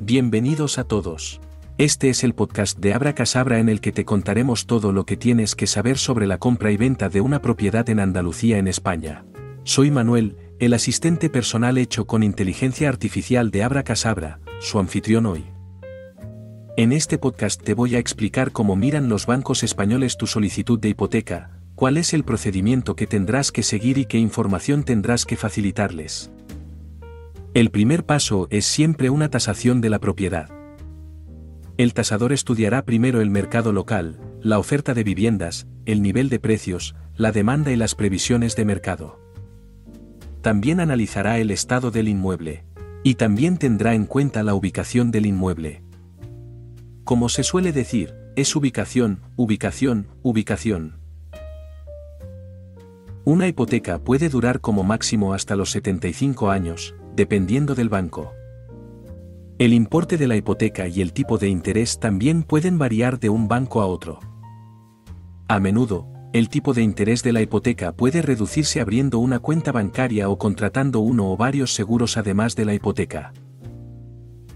Bienvenidos a todos. Este es el podcast de AbraCasabra en el que te contaremos todo lo que tienes que saber sobre la compra y venta de una propiedad en Andalucía, en España. Soy Manuel, el asistente personal hecho con inteligencia artificial de AbraCasabra, su anfitrión hoy. En este podcast te voy a explicar cómo miran los bancos españoles tu solicitud de hipoteca, cuál es el procedimiento que tendrás que seguir y qué información tendrás que facilitarles. El primer paso es siempre una tasación de la propiedad. El tasador estudiará primero el mercado local, la oferta de viviendas, el nivel de precios, la demanda y las previsiones de mercado. También analizará el estado del inmueble. Y también tendrá en cuenta la ubicación del inmueble. Como se suele decir, es ubicación, ubicación, ubicación. Una hipoteca puede durar como máximo hasta los 75 años, dependiendo del banco. El importe de la hipoteca y el tipo de interés también pueden variar de un banco a otro. A menudo, el tipo de interés de la hipoteca puede reducirse abriendo una cuenta bancaria o contratando uno o varios seguros además de la hipoteca.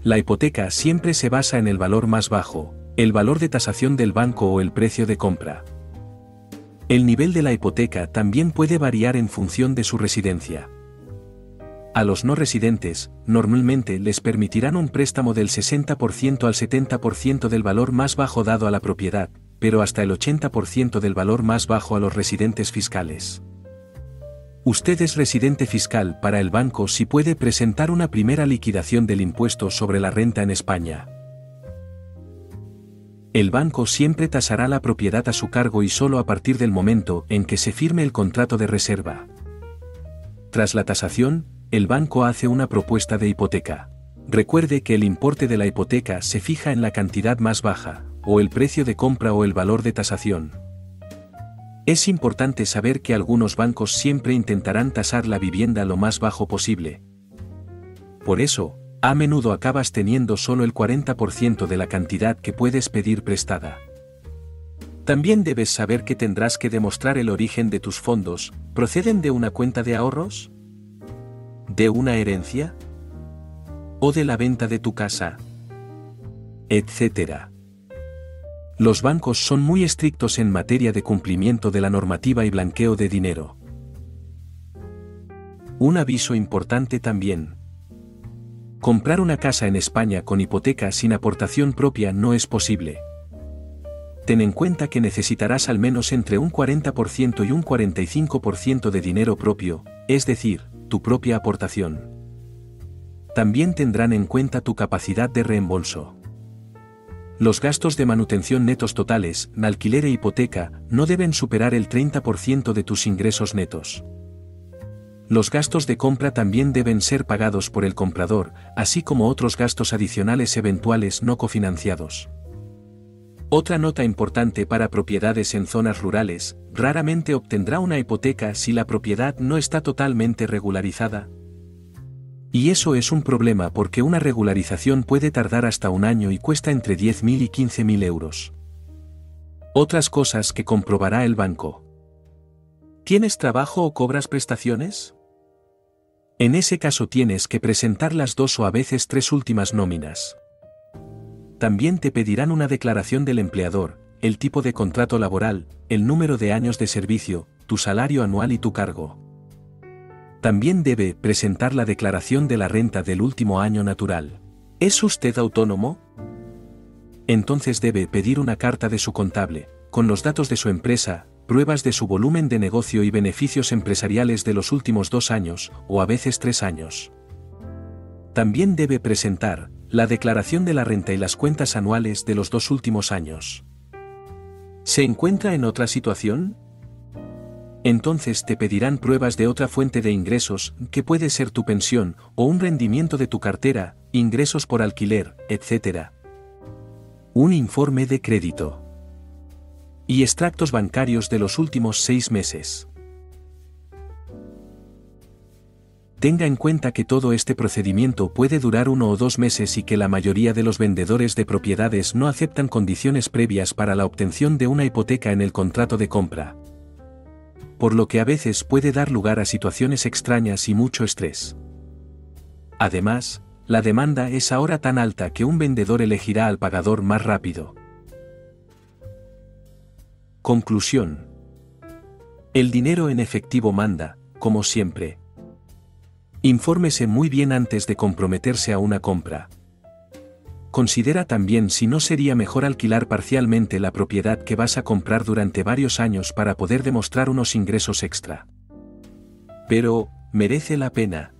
La hipoteca siempre se basa en el valor más bajo, el valor de tasación del banco o el precio de compra. El nivel de la hipoteca también puede variar en función de su residencia. A los no residentes, normalmente les permitirán un préstamo del 60% al 70% del valor más bajo dado a la propiedad, pero hasta el 80% del valor más bajo a los residentes fiscales. Usted es residente fiscal para el banco si puede presentar una primera liquidación del impuesto sobre la renta en España. El banco siempre tasará la propiedad a su cargo y solo a partir del momento en que se firme el contrato de reserva. Tras la tasación, el banco hace una propuesta de hipoteca. Recuerde que el importe de la hipoteca se fija en la cantidad más baja, o el precio de compra o el valor de tasación. Es importante saber que algunos bancos siempre intentarán tasar la vivienda lo más bajo posible. Por eso, a menudo acabas teniendo solo el 40% de la cantidad que puedes pedir prestada. También debes saber que tendrás que demostrar el origen de tus fondos. ¿Proceden de una cuenta de ahorros? ¿De una herencia? ¿O de la venta de tu casa? Etcétera. Los bancos son muy estrictos en materia de cumplimiento de la normativa y blanqueo de dinero. Un aviso importante también. Comprar una casa en España con hipoteca sin aportación propia no es posible. Ten en cuenta que necesitarás al menos entre un 40% y un 45% de dinero propio, es decir, tu propia aportación. También tendrán en cuenta tu capacidad de reembolso. Los gastos de manutención netos totales, alquiler e hipoteca, no deben superar el 30% de tus ingresos netos. Los gastos de compra también deben ser pagados por el comprador, así como otros gastos adicionales eventuales no cofinanciados. Otra nota importante para propiedades en zonas rurales: raramente obtendrá una hipoteca si la propiedad no está totalmente regularizada. Y eso es un problema porque una regularización puede tardar hasta un año y cuesta entre 10.000 y 15.000 euros. Otras cosas que comprobará el banco. ¿Tienes trabajo o cobras prestaciones? En ese caso tienes que presentar las dos o a veces tres últimas nóminas. También te pedirán una declaración del empleador, el tipo de contrato laboral, el número de años de servicio, tu salario anual y tu cargo. También debe presentar la declaración de la renta del último año natural. ¿Es usted autónomo? Entonces debe pedir una carta de su contable, con los datos de su empresa, pruebas de su volumen de negocio y beneficios empresariales de los últimos 2 años, o a veces 3 años. También debe presentar la declaración de la renta y las cuentas anuales de los 2 últimos años. ¿Se encuentra en otra situación? Entonces te pedirán pruebas de otra fuente de ingresos, que puede ser tu pensión, o un rendimiento de tu cartera, ingresos por alquiler, etc. Un informe de crédito. Y extractos bancarios de los últimos 6 meses. Tenga en cuenta que todo este procedimiento puede durar 1 o 2 meses y que la mayoría de los vendedores de propiedades no aceptan condiciones previas para la obtención de una hipoteca en el contrato de compra. por lo que a veces puede dar lugar a situaciones extrañas y mucho estrés. Además, la demanda es ahora tan alta que un vendedor elegirá al pagador más rápido. Conclusión. El dinero en efectivo manda, como siempre. Infórmese muy bien antes de comprometerse a una compra. Considera también si no sería mejor alquilar parcialmente la propiedad que vas a comprar durante varios años para poder demostrar unos ingresos extra. Pero, merece la pena.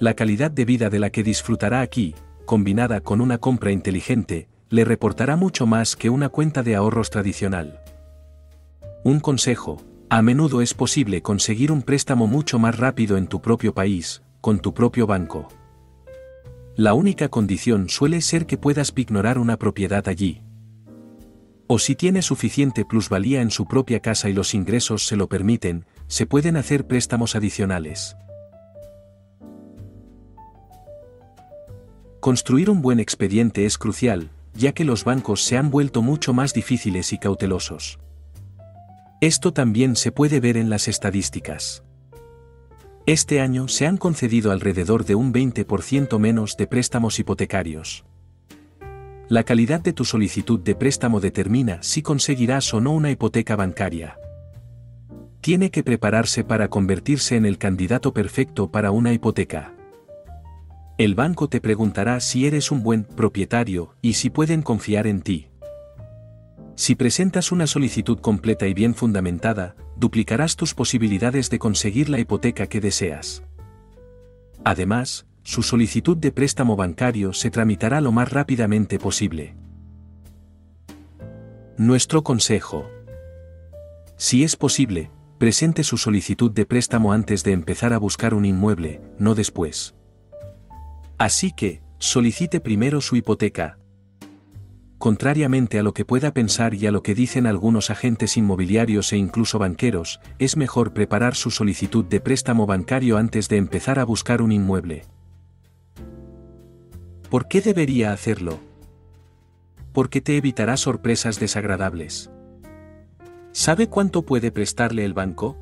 La calidad de vida de la que disfrutará aquí, combinada con una compra inteligente, le reportará mucho más que una cuenta de ahorros tradicional. Un consejo: a menudo es posible conseguir un préstamo mucho más rápido en tu propio país, con tu propio banco. La única condición suele ser que puedas pignorar una propiedad allí. O si tiene suficiente plusvalía en su propia casa y los ingresos se lo permiten, se pueden hacer préstamos adicionales. Construir un buen expediente es crucial, ya que los bancos se han vuelto mucho más difíciles y cautelosos. Esto también se puede ver en las estadísticas. Este año se han concedido alrededor de un 20% menos de préstamos hipotecarios. La calidad de tu solicitud de préstamo determina si conseguirás o no una hipoteca bancaria. Tiene que prepararse para convertirse en el candidato perfecto para una hipoteca. El banco te preguntará si eres un buen propietario y si pueden confiar en ti. Si presentas una solicitud completa y bien fundamentada, duplicarás tus posibilidades de conseguir la hipoteca que deseas. Además, su solicitud de préstamo bancario se tramitará lo más rápidamente posible. Nuestro consejo: si es posible, presente su solicitud de préstamo antes de empezar a buscar un inmueble, no después. Así que, solicite primero su hipoteca. Contrariamente a lo que pueda pensar y a lo que dicen algunos agentes inmobiliarios e incluso banqueros, es mejor preparar su solicitud de préstamo bancario antes de empezar a buscar un inmueble. ¿Por qué debería hacerlo? Porque te evitará sorpresas desagradables. ¿Sabe cuánto puede prestarle el banco?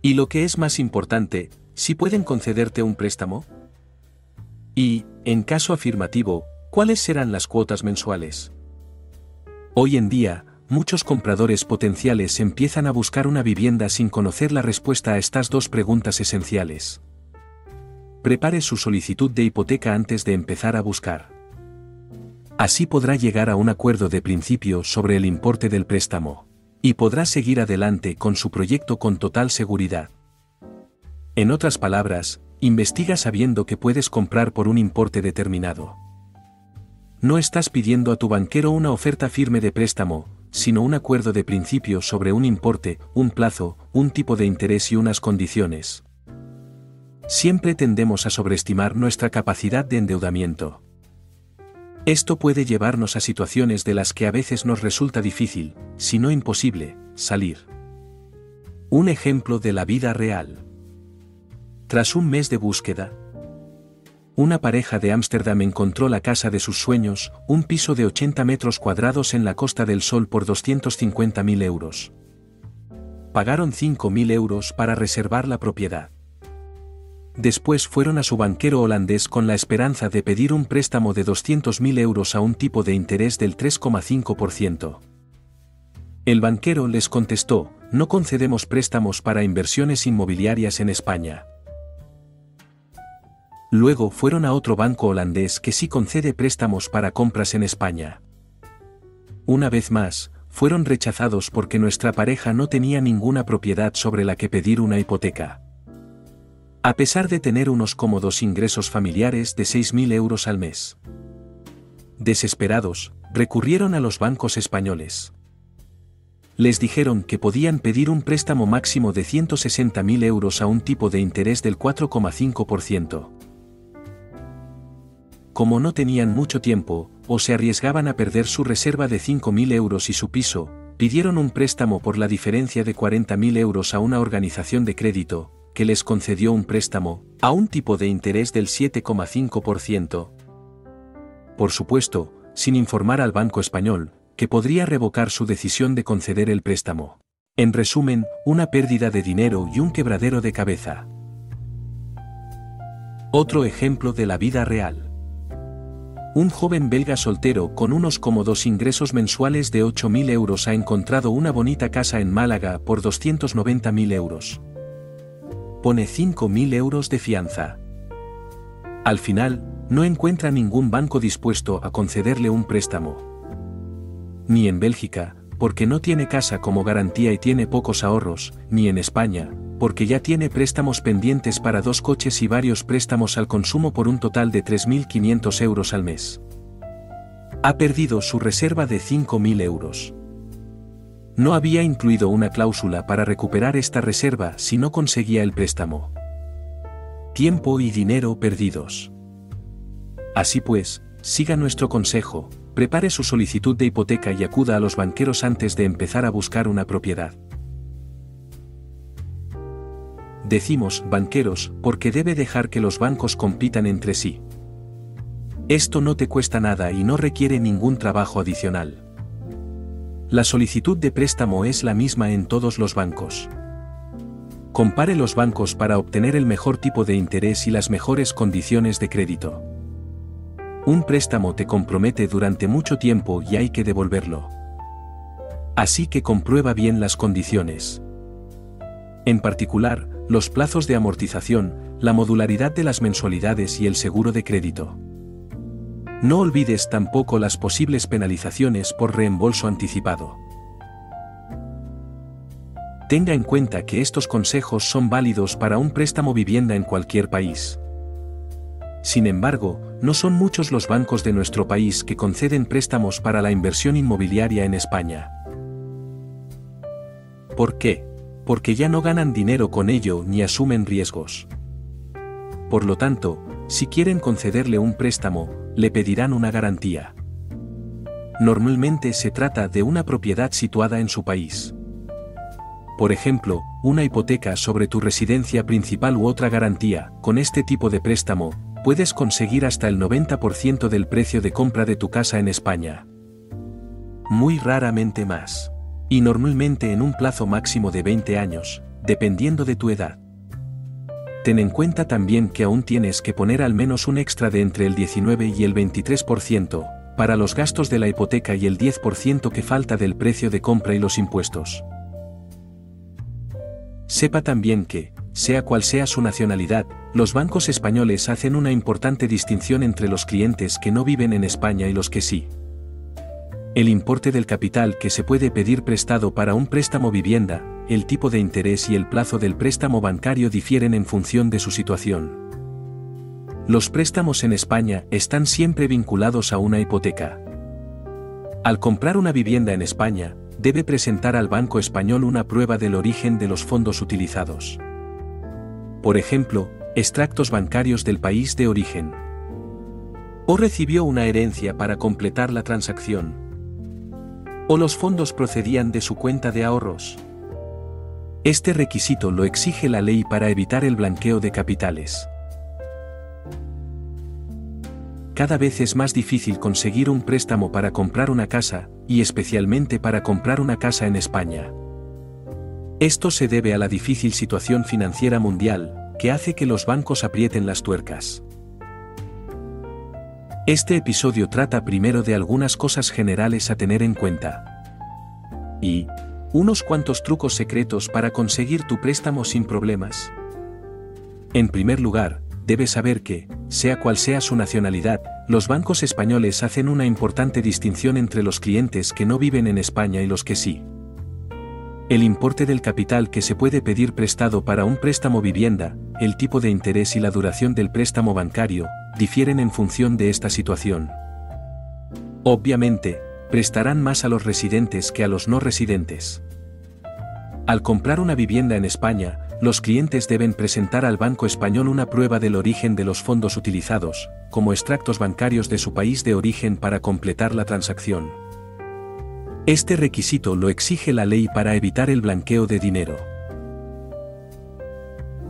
Y lo que es más importante, ¿si pueden concederte un préstamo? Y, en caso afirmativo, ¿cuáles serán las cuotas mensuales? Hoy en día, muchos compradores potenciales empiezan a buscar una vivienda sin conocer la respuesta a estas dos preguntas esenciales. Prepare su solicitud de hipoteca antes de empezar a buscar. Así podrá llegar a un acuerdo de principio sobre el importe del préstamo, y podrá seguir adelante con su proyecto con total seguridad. En otras palabras, investiga sabiendo que puedes comprar por un importe determinado. No estás pidiendo a tu banquero una oferta firme de préstamo, sino un acuerdo de principio sobre un importe, un plazo, un tipo de interés y unas condiciones. Siempre tendemos a sobreestimar nuestra capacidad de endeudamiento. Esto puede llevarnos a situaciones de las que a veces nos resulta difícil, si no imposible, salir. Un ejemplo de la vida real. Tras un mes de búsqueda, una pareja de Ámsterdam encontró la casa de sus sueños, un piso de 80 metros cuadrados en la Costa del Sol por 250.000 euros. Pagaron 5.000 euros para reservar la propiedad. Después fueron a su banquero holandés con la esperanza de pedir un préstamo de 200.000 euros a un tipo de interés del 3,5%. El banquero les contestó: no concedemos préstamos para inversiones inmobiliarias en España. Luego fueron a otro banco holandés que sí concede préstamos para compras en España. Una vez más, fueron rechazados porque nuestra pareja no tenía ninguna propiedad sobre la que pedir una hipoteca. A pesar de tener unos cómodos ingresos familiares de 6.000 euros al mes. Desesperados, recurrieron a los bancos españoles. Les dijeron que podían pedir un préstamo máximo de 160.000 euros a un tipo de interés del 4,5%. Como no tenían mucho tiempo, o se arriesgaban a perder su reserva de 5.000 euros y su piso, pidieron un préstamo por la diferencia de 40.000 euros a una organización de crédito, que les concedió un préstamo, a un tipo de interés del 7,5%. Por supuesto, sin informar al Banco Español, que podría revocar su decisión de conceder el préstamo. En resumen, una pérdida de dinero y un quebradero de cabeza. Otro ejemplo de la vida real. Un joven belga soltero con unos cómodos ingresos mensuales de 8.000 euros ha encontrado una bonita casa en Málaga por 290.000 euros. Pone 5.000 euros de fianza. Al final, no encuentra ningún banco dispuesto a concederle un préstamo. Ni en Bélgica, porque no tiene casa como garantía y tiene pocos ahorros, ni en España, porque ya tiene préstamos pendientes para dos coches y varios préstamos al consumo por un total de 3.500 euros al mes. Ha perdido su reserva de 5.000 euros. No había incluido una cláusula para recuperar esta reserva si no conseguía el préstamo. Tiempo y dinero perdidos. Así pues, siga nuestro consejo. Prepare su solicitud de hipoteca y acuda a los banqueros antes de empezar a buscar una propiedad. Decimos banqueros porque debe dejar que los bancos compitan entre sí. Esto no te cuesta nada y no requiere ningún trabajo adicional. La solicitud de préstamo es la misma en todos los bancos. Compare los bancos para obtener el mejor tipo de interés y las mejores condiciones de crédito. Un préstamo te compromete durante mucho tiempo y hay que devolverlo. Así que comprueba bien las condiciones. En particular, los plazos de amortización, la modularidad de las mensualidades y el seguro de crédito. No olvides tampoco las posibles penalizaciones por reembolso anticipado. Tenga en cuenta que estos consejos son válidos para un préstamo vivienda en cualquier país. Sin embargo, no son muchos los bancos de nuestro país que conceden préstamos para la inversión inmobiliaria en España. ¿Por qué? Porque ya no ganan dinero con ello ni asumen riesgos. Por lo tanto, si quieren concederle un préstamo, le pedirán una garantía. Normalmente se trata de una propiedad situada en su país. Por ejemplo, una hipoteca sobre tu residencia principal u otra garantía. Con este tipo de préstamo, puedes conseguir hasta el 90% del precio de compra de tu casa en España. Muy raramente más. Y normalmente en un plazo máximo de 20 años, dependiendo de tu edad. Ten en cuenta también que aún tienes que poner al menos un extra de entre el 19 y el 23% para los gastos de la hipoteca y el 10% que falta del precio de compra y los impuestos. Sepa también que, sea cual sea su nacionalidad, los bancos españoles hacen una importante distinción entre los clientes que no viven en España y los que sí. El importe del capital que se puede pedir prestado para un préstamo vivienda, el tipo de interés y el plazo del préstamo bancario difieren en función de su situación. Los préstamos en España están siempre vinculados a una hipoteca. Al comprar una vivienda en España, debe presentar al Banco Español una prueba del origen de los fondos utilizados. Por ejemplo, extractos bancarios del país de origen. O recibió una herencia para completar la transacción. O los fondos procedían de su cuenta de ahorros. Este requisito lo exige la ley para evitar el blanqueo de capitales. Cada vez es más difícil conseguir un préstamo para comprar una casa, y especialmente para comprar una casa en España. Esto se debe a la difícil situación financiera mundial, que hace que los bancos aprieten las tuercas. Este episodio trata primero de algunas cosas generales a tener en cuenta. Y unos cuantos trucos secretos para conseguir tu préstamo sin problemas. En primer lugar, debes saber que, sea cual sea su nacionalidad, los bancos españoles hacen una importante distinción entre los clientes que no viven en España y los que sí. El importe del capital que se puede pedir prestado para un préstamo vivienda, el tipo de interés y la duración del préstamo bancario, difieren en función de esta situación. Obviamente, prestarán más a los residentes que a los no residentes. Al comprar una vivienda en España, los clientes deben presentar al Banco Español una prueba del origen de los fondos utilizados, como extractos bancarios de su país de origen para completar la transacción. Este requisito lo exige la ley para evitar el blanqueo de dinero.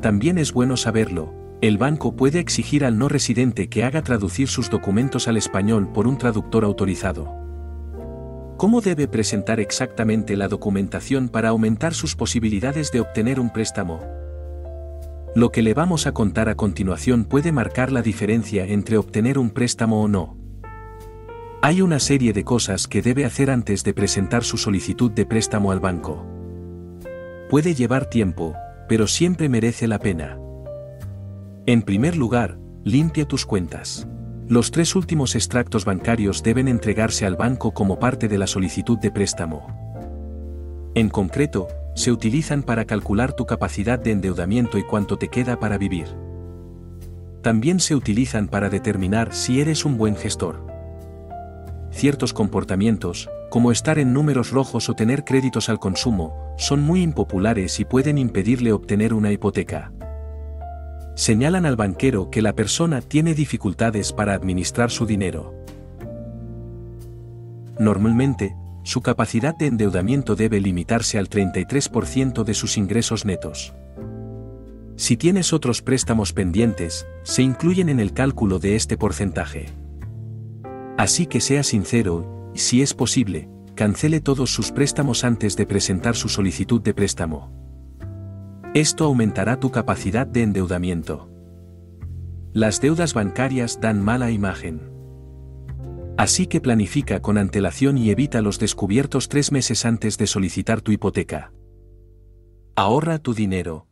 También es bueno saberlo, el banco puede exigir al no residente que haga traducir sus documentos al español por un traductor autorizado. ¿Cómo debe presentar exactamente la documentación para aumentar sus posibilidades de obtener un préstamo? Lo que le vamos a contar a continuación puede marcar la diferencia entre obtener un préstamo o no. Hay una serie de cosas que debe hacer antes de presentar su solicitud de préstamo al banco. Puede llevar tiempo, pero siempre merece la pena. En primer lugar, limpia tus cuentas. Los tres últimos extractos bancarios deben entregarse al banco como parte de la solicitud de préstamo. En concreto, se utilizan para calcular tu capacidad de endeudamiento y cuánto te queda para vivir. También se utilizan para determinar si eres un buen gestor. Ciertos comportamientos, como estar en números rojos o tener créditos al consumo, son muy impopulares y pueden impedirle obtener una hipoteca. Señalan al banquero que la persona tiene dificultades para administrar su dinero. Normalmente, su capacidad de endeudamiento debe limitarse al 33% de sus ingresos netos. Si tienes otros préstamos pendientes, se incluyen en el cálculo de este porcentaje. Así que sea sincero, y si es posible, cancele todos sus préstamos antes de presentar su solicitud de préstamo. Esto aumentará tu capacidad de endeudamiento. Las deudas bancarias dan mala imagen. Así que planifica con antelación y evita los descubiertos 3 meses antes de solicitar tu hipoteca. Ahorra tu dinero.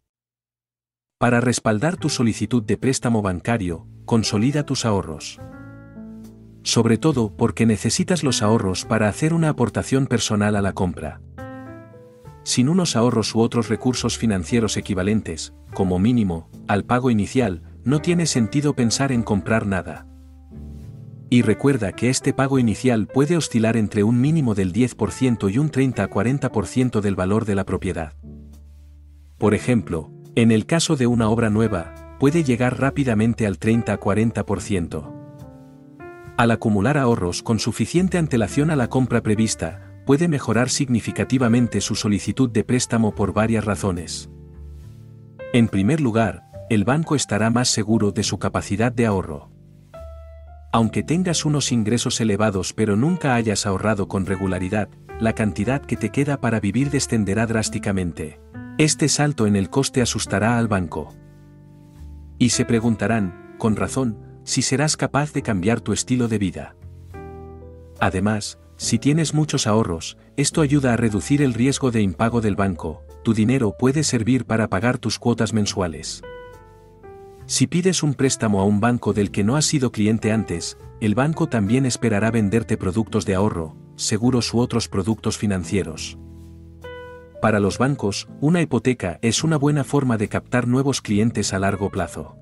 Para respaldar tu solicitud de préstamo bancario, consolida tus ahorros. Sobre todo porque necesitas los ahorros para hacer una aportación personal a la compra. Sin unos ahorros u otros recursos financieros equivalentes, como mínimo, al pago inicial, no tiene sentido pensar en comprar nada. Y recuerda que este pago inicial puede oscilar entre un mínimo del 10% y un 30 a 40% del valor de la propiedad. Por ejemplo, en el caso de una obra nueva, puede llegar rápidamente al 30 a 40%. Al acumular ahorros con suficiente antelación a la compra prevista, puede mejorar significativamente su solicitud de préstamo por varias razones. En primer lugar, el banco estará más seguro de su capacidad de ahorro. Aunque tengas unos ingresos elevados pero nunca hayas ahorrado con regularidad, la cantidad que te queda para vivir descenderá drásticamente. Este salto en el coste asustará al banco. Y se preguntarán, con razón, si serás capaz de cambiar tu estilo de vida. Además, si tienes muchos ahorros, esto ayuda a reducir el riesgo de impago del banco, tu dinero puede servir para pagar tus cuotas mensuales. Si pides un préstamo a un banco del que no has sido cliente antes, el banco también esperará venderte productos de ahorro, seguros u otros productos financieros. Para los bancos, una hipoteca es una buena forma de captar nuevos clientes a largo plazo.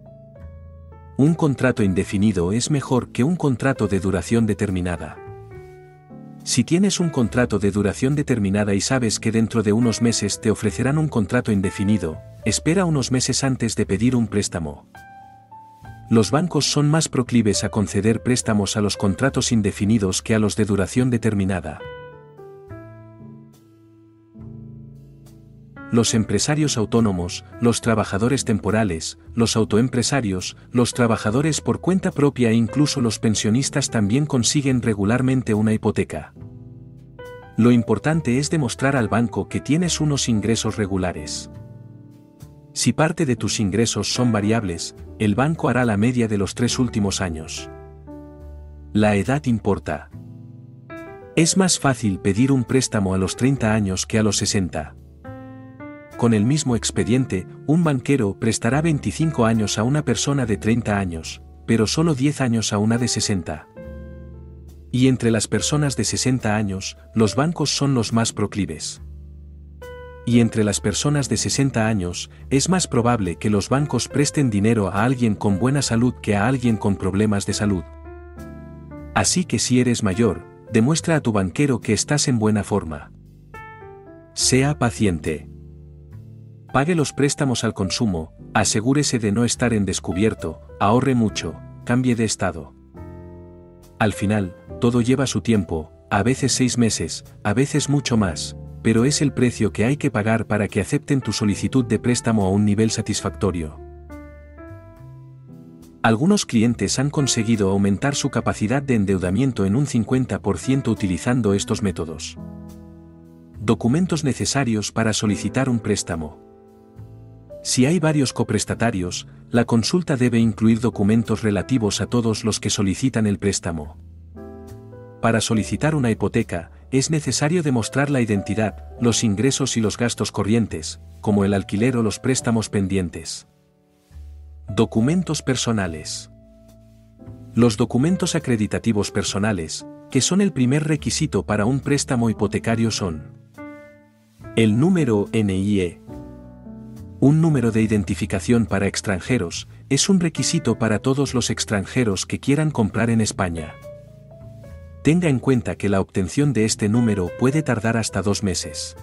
Un contrato indefinido es mejor que un contrato de duración determinada. Si tienes un contrato de duración determinada y sabes que dentro de unos meses te ofrecerán un contrato indefinido, espera unos meses antes de pedir un préstamo. Los bancos son más proclives a conceder préstamos a los contratos indefinidos que a los de duración determinada. Los empresarios autónomos, los trabajadores temporales, los autoempresarios, los trabajadores por cuenta propia e incluso los pensionistas también consiguen regularmente una hipoteca. Lo importante es demostrar al banco que tienes unos ingresos regulares. Si parte de tus ingresos son variables, el banco hará la media de los 3 últimos años. La edad importa. Es más fácil pedir un préstamo a los 30 años que a los 60. Con el mismo expediente, un banquero prestará 25 años a una persona de 30 años, pero solo 10 años a una de 60. Y entre las personas de 60 años, los bancos son los más proclives. Y entre las personas de 60 años, es más probable que los bancos presten dinero a alguien con buena salud que a alguien con problemas de salud. Así que si eres mayor, demuestra a tu banquero que estás en buena forma. Sea paciente. Pague los préstamos al consumo, asegúrese de no estar en descubierto, ahorre mucho, cambie de estado. Al final, todo lleva su tiempo, a veces 6 meses, a veces mucho más, pero es el precio que hay que pagar para que acepten tu solicitud de préstamo a un nivel satisfactorio. Algunos clientes han conseguido aumentar su capacidad de endeudamiento en un 50% utilizando estos métodos. Documentos necesarios para solicitar un préstamo. Si hay varios coprestatarios, la consulta debe incluir documentos relativos a todos los que solicitan el préstamo. Para solicitar una hipoteca, es necesario demostrar la identidad, los ingresos y los gastos corrientes, como el alquiler o los préstamos pendientes. Documentos personales. Los documentos acreditativos personales, que son el primer requisito para un préstamo hipotecario, son: el número NIE. Un número de identificación para extranjeros, es un requisito para todos los extranjeros que quieran comprar en España. Tenga en cuenta que la obtención de este número puede tardar hasta 2 meses.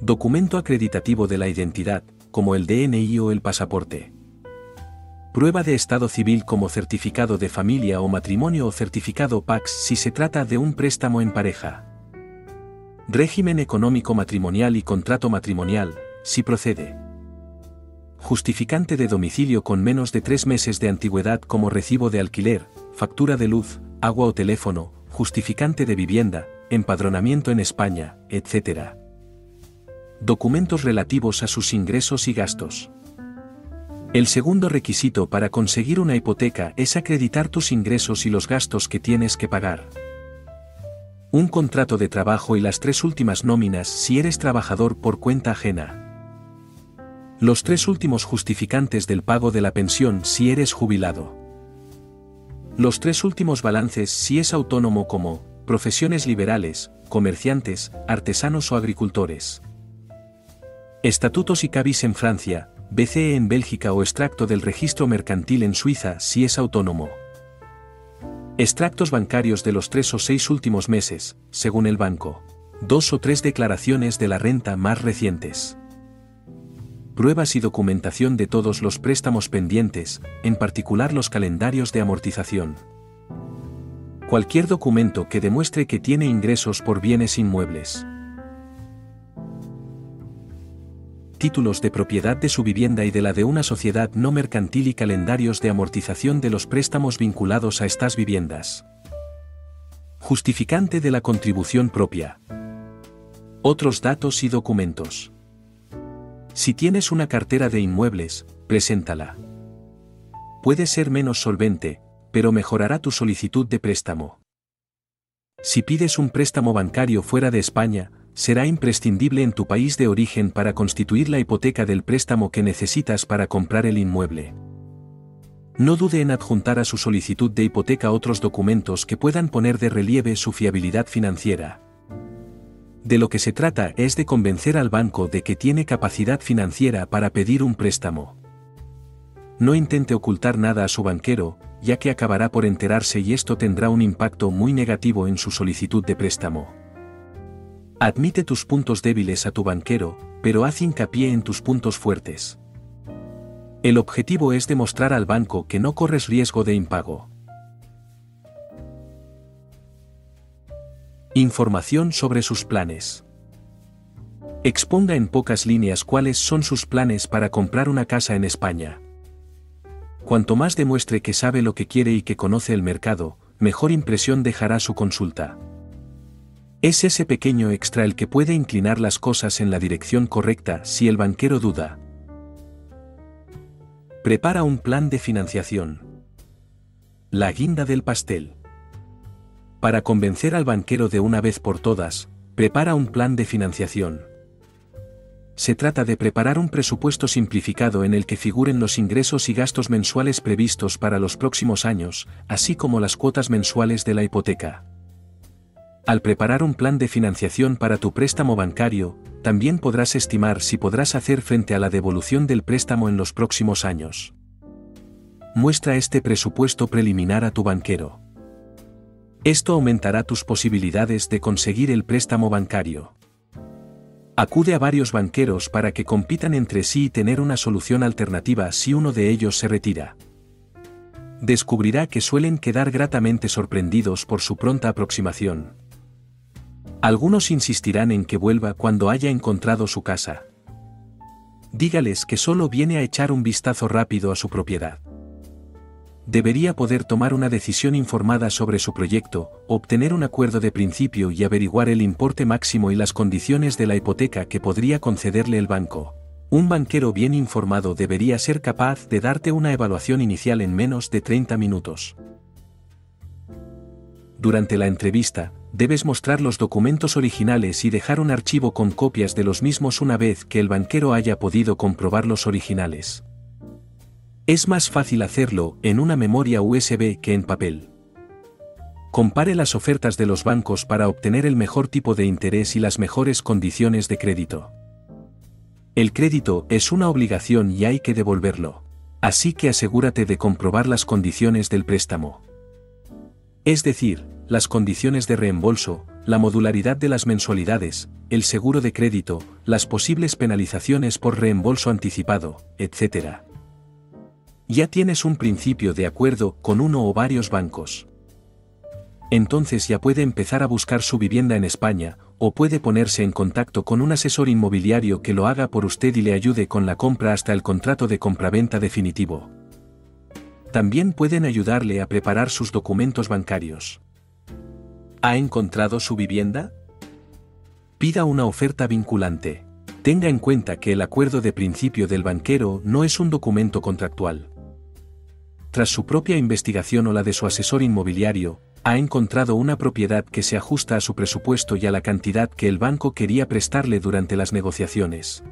Documento acreditativo de la identidad, como el DNI o el pasaporte. Prueba de estado civil como certificado de familia o matrimonio o certificado PAX si se trata de un préstamo en pareja. Régimen económico matrimonial y contrato matrimonial, si procede. Justificante de domicilio con menos de 3 meses de antigüedad como recibo de alquiler, factura de luz, agua o teléfono, justificante de vivienda, empadronamiento en España, etc. Documentos relativos a sus ingresos y gastos. El segundo requisito para conseguir una hipoteca es acreditar tus ingresos y los gastos que tienes que pagar. Un contrato de trabajo y las 3 últimas nóminas si eres trabajador por cuenta ajena. Los 3 últimos justificantes del pago de la pensión si eres jubilado. Los 3 últimos balances si es autónomo, como profesiones liberales, comerciantes, artesanos o agricultores. Estatutos y CABIS en Francia, BCE en Bélgica o extracto del registro mercantil en Suiza si es autónomo. Extractos bancarios de los 3 o 6 últimos meses, según el banco. 2 o 3 declaraciones de la renta más recientes. Pruebas y documentación de todos los préstamos pendientes, en particular los calendarios de amortización. Cualquier documento que demuestre que tiene ingresos por bienes inmuebles. Títulos de propiedad de su vivienda y de la de una sociedad no mercantil y calendarios de amortización de los préstamos vinculados a estas viviendas. Justificante de la contribución propia. Otros datos y documentos. Si tienes una cartera de inmuebles, preséntala. Puede ser menos solvente, pero mejorará tu solicitud de préstamo. Si pides un préstamo bancario fuera de España, será imprescindible en tu país de origen para constituir la hipoteca del préstamo que necesitas para comprar el inmueble. No dude en adjuntar a su solicitud de hipoteca otros documentos que puedan poner de relieve su fiabilidad financiera. De lo que se trata es de convencer al banco de que tiene capacidad financiera para pedir un préstamo. No intente ocultar nada a su banquero, ya que acabará por enterarse y esto tendrá un impacto muy negativo en su solicitud de préstamo. Admite tus puntos débiles a tu banquero, pero haz hincapié en tus puntos fuertes. El objetivo es demostrar al banco que no corres riesgo de impago. Información sobre sus planes. Exponga en pocas líneas cuáles son sus planes para comprar una casa en España. Cuanto más demuestre que sabe lo que quiere y que conoce el mercado, mejor impresión dejará su consulta. Es ese pequeño extra el que puede inclinar las cosas en la dirección correcta si el banquero duda. Prepara un plan de financiación. La guinda del pastel. Para convencer al banquero de una vez por todas, prepara un plan de financiación. Se trata de preparar un presupuesto simplificado en el que figuren los ingresos y gastos mensuales previstos para los próximos años, así como las cuotas mensuales de la hipoteca. Al preparar un plan de financiación para tu préstamo bancario, también podrás estimar si podrás hacer frente a la devolución del préstamo en los próximos años. Muestra este presupuesto preliminar a tu banquero. Esto aumentará tus posibilidades de conseguir el préstamo bancario. Acude a varios banqueros para que compitan entre sí y tener una solución alternativa si uno de ellos se retira. Descubrirá que suelen quedar gratamente sorprendidos por su pronta aproximación. Algunos insistirán en que vuelva cuando haya encontrado su casa. Dígales que solo viene a echar un vistazo rápido a su propiedad. debería poder tomar una decisión informada sobre su proyecto, obtener un acuerdo de principio y averiguar el importe máximo y las condiciones de la hipoteca que podría concederle el banco. Un banquero bien informado debería ser capaz de darte una evaluación inicial en menos de 30 minutos. Durante la entrevista, debes mostrar los documentos originales y dejar un archivo con copias de los mismos una vez que el banquero haya podido comprobar los originales. Es más fácil hacerlo en una memoria USB que en papel. Compare las ofertas de los bancos para obtener el mejor tipo de interés y las mejores condiciones de crédito. El crédito es una obligación y hay que devolverlo. Así que asegúrate de comprobar las condiciones del préstamo. Es decir, las condiciones de reembolso, la modularidad de las mensualidades, el seguro de crédito, las posibles penalizaciones por reembolso anticipado, etc. Ya tienes un principio de acuerdo con uno o varios bancos. Entonces ya puede empezar a buscar su vivienda en España, o puede ponerse en contacto con un asesor inmobiliario que lo haga por usted y le ayude con la compra hasta el contrato de compraventa definitivo. También pueden ayudarle a preparar sus documentos bancarios. ¿Ha encontrado su vivienda? Pida una oferta vinculante. Tenga en cuenta que el acuerdo de principio del banquero no es un documento contractual. Tras su propia investigación o la de su asesor inmobiliario, ha encontrado una propiedad que se ajusta a su presupuesto y a la cantidad que el banco quería prestarle durante las negociaciones.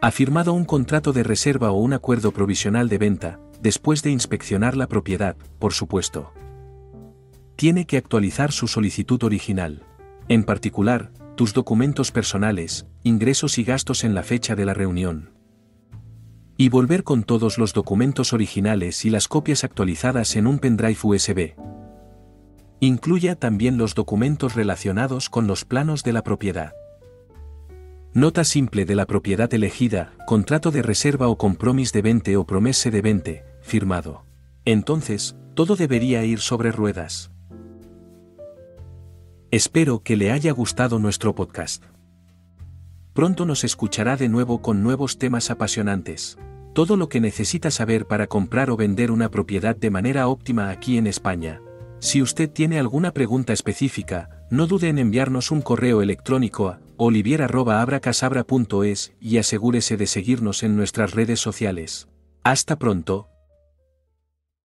Ha firmado un contrato de reserva o un acuerdo provisional de venta, después de inspeccionar la propiedad, por supuesto. Tiene que actualizar su solicitud original. En particular, tus documentos personales, ingresos y gastos en la fecha de la reunión. Y volver con todos los documentos originales y las copias actualizadas en un pendrive USB. Incluya también los documentos relacionados con los planos de la propiedad. Nota simple de la propiedad elegida, contrato de reserva o compromiso de venta o promesa de venta, firmado. Entonces, todo debería ir sobre ruedas. Espero que le haya gustado nuestro podcast. Pronto nos escuchará de nuevo con nuevos temas apasionantes. Todo lo que necesita saber para comprar o vender una propiedad de manera óptima aquí en España. Si usted tiene alguna pregunta específica, no dude en enviarnos un correo electrónico a olivier@abracasabra.es y asegúrese de seguirnos en nuestras redes sociales. Hasta pronto.